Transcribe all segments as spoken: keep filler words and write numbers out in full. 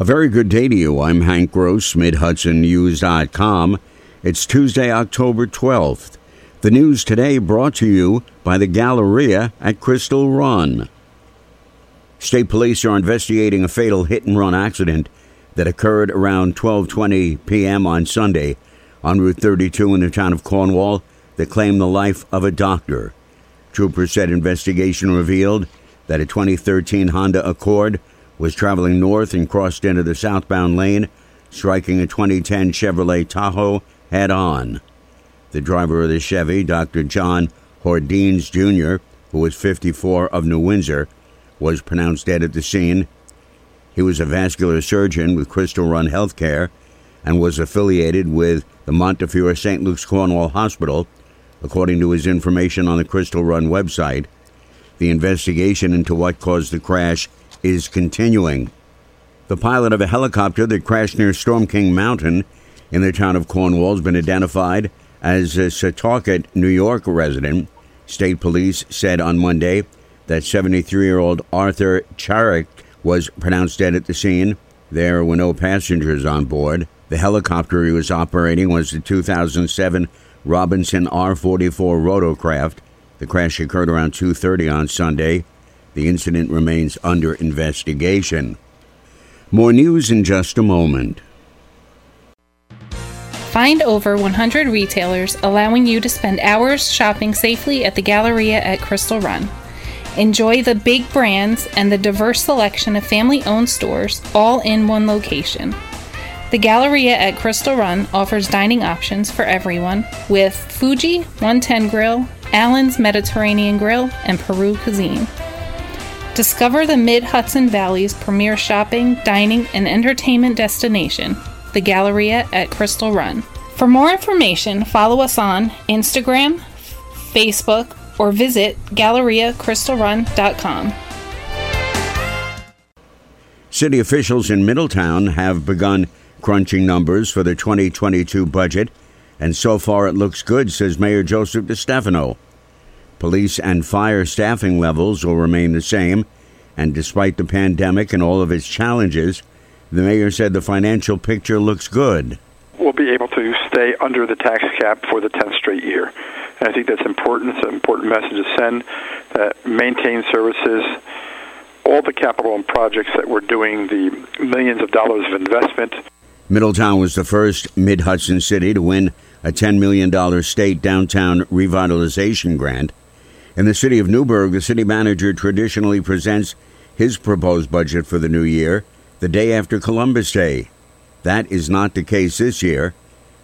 A very good day to you. I'm Hank Gross, Mid Hudson News dot com. It's Tuesday, October twelfth. The news today brought to you by the Galleria at Crystal Run. State police are investigating a fatal hit-and-run accident that occurred around twelve twenty p.m. on Sunday on Route thirty-two in the town of Cornwall that claimed the life of a doctor. Troopers said investigation revealed that a twenty thirteen Honda Accord was traveling north and crossed into the southbound lane, striking a twenty ten Chevrolet Tahoe head-on. The driver of the Chevy, Doctor John Hordines Junior, who was fifty-four of New Windsor, was pronounced dead at the scene. He was a vascular surgeon with Crystal Run Healthcare and was affiliated with the Montefiore Saint Luke's Cornwall Hospital, according to his information on the Crystal Run website. The investigation into what caused the crash is continuing. The pilot of a helicopter that crashed near Storm King Mountain in the town of Cornwall has been identified as a Setauket, New York resident. State police said on Monday that seventy-three-year-old Arthur Charik was pronounced dead at the scene. There were no passengers on board. The helicopter he was operating was the two thousand seven Robinson R forty-four Rotocraft. The crash occurred around two thirty on Sunday. The incident remains under investigation. More news in just a moment. Find over one hundred retailers allowing you to spend hours shopping safely at the Galleria at Crystal Run. Enjoy the big brands and the diverse selection of family-owned stores all in one location. The Galleria at Crystal Run offers dining options for everyone with Fuji one ten Grill, Allen's Mediterranean Grill, and Peru Cuisine. Discover the Mid-Hudson Valley's premier shopping, dining, and entertainment destination, the Galleria at Crystal Run. For more information, follow us on Instagram, Facebook, or visit galleria crystal run dot com. City officials in Middletown have begun crunching numbers for the twenty twenty-two budget, and so far it looks good, says Mayor Joseph DeStefano. Police and fire staffing levels will remain the same, and despite the pandemic and all of its challenges, the mayor said the financial picture looks good. We'll be able to stay under the tax cap for the tenth straight year. And I think that's important. It's an important message to send, that maintain services. All the capital and projects that we're doing, the millions of dollars of investment. Middletown was the first Mid-Hudson city to win a ten million dollars state downtown revitalization grant. In the city of Newburgh, the city manager traditionally presents his proposed budget for the new year the day after Columbus Day. That is not the case this year,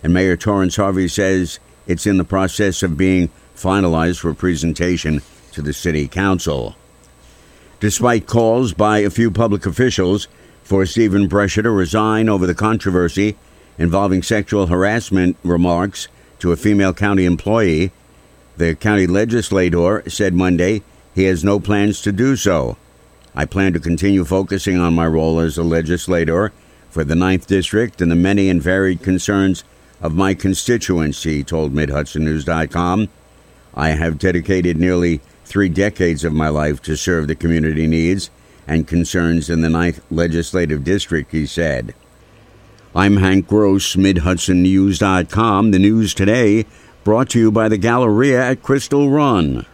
and Mayor Torrance Harvey says it's in the process of being finalized for presentation to the City Council. Despite calls by a few public officials for Stephen Brescia to resign over the controversy involving sexual harassment remarks to a female county employee, the county legislator said Monday he has no plans to do so. I plan to continue focusing on my role as a legislator for the ninth District and the many and varied concerns of my constituency, told Mid Hudson News dot com. I have dedicated nearly three decades of my life to serve the community needs and concerns in the ninth Legislative District, he said. I'm Hank Gross, Mid Hudson News dot com. The news today brought to you by the Galleria at Crystal Run.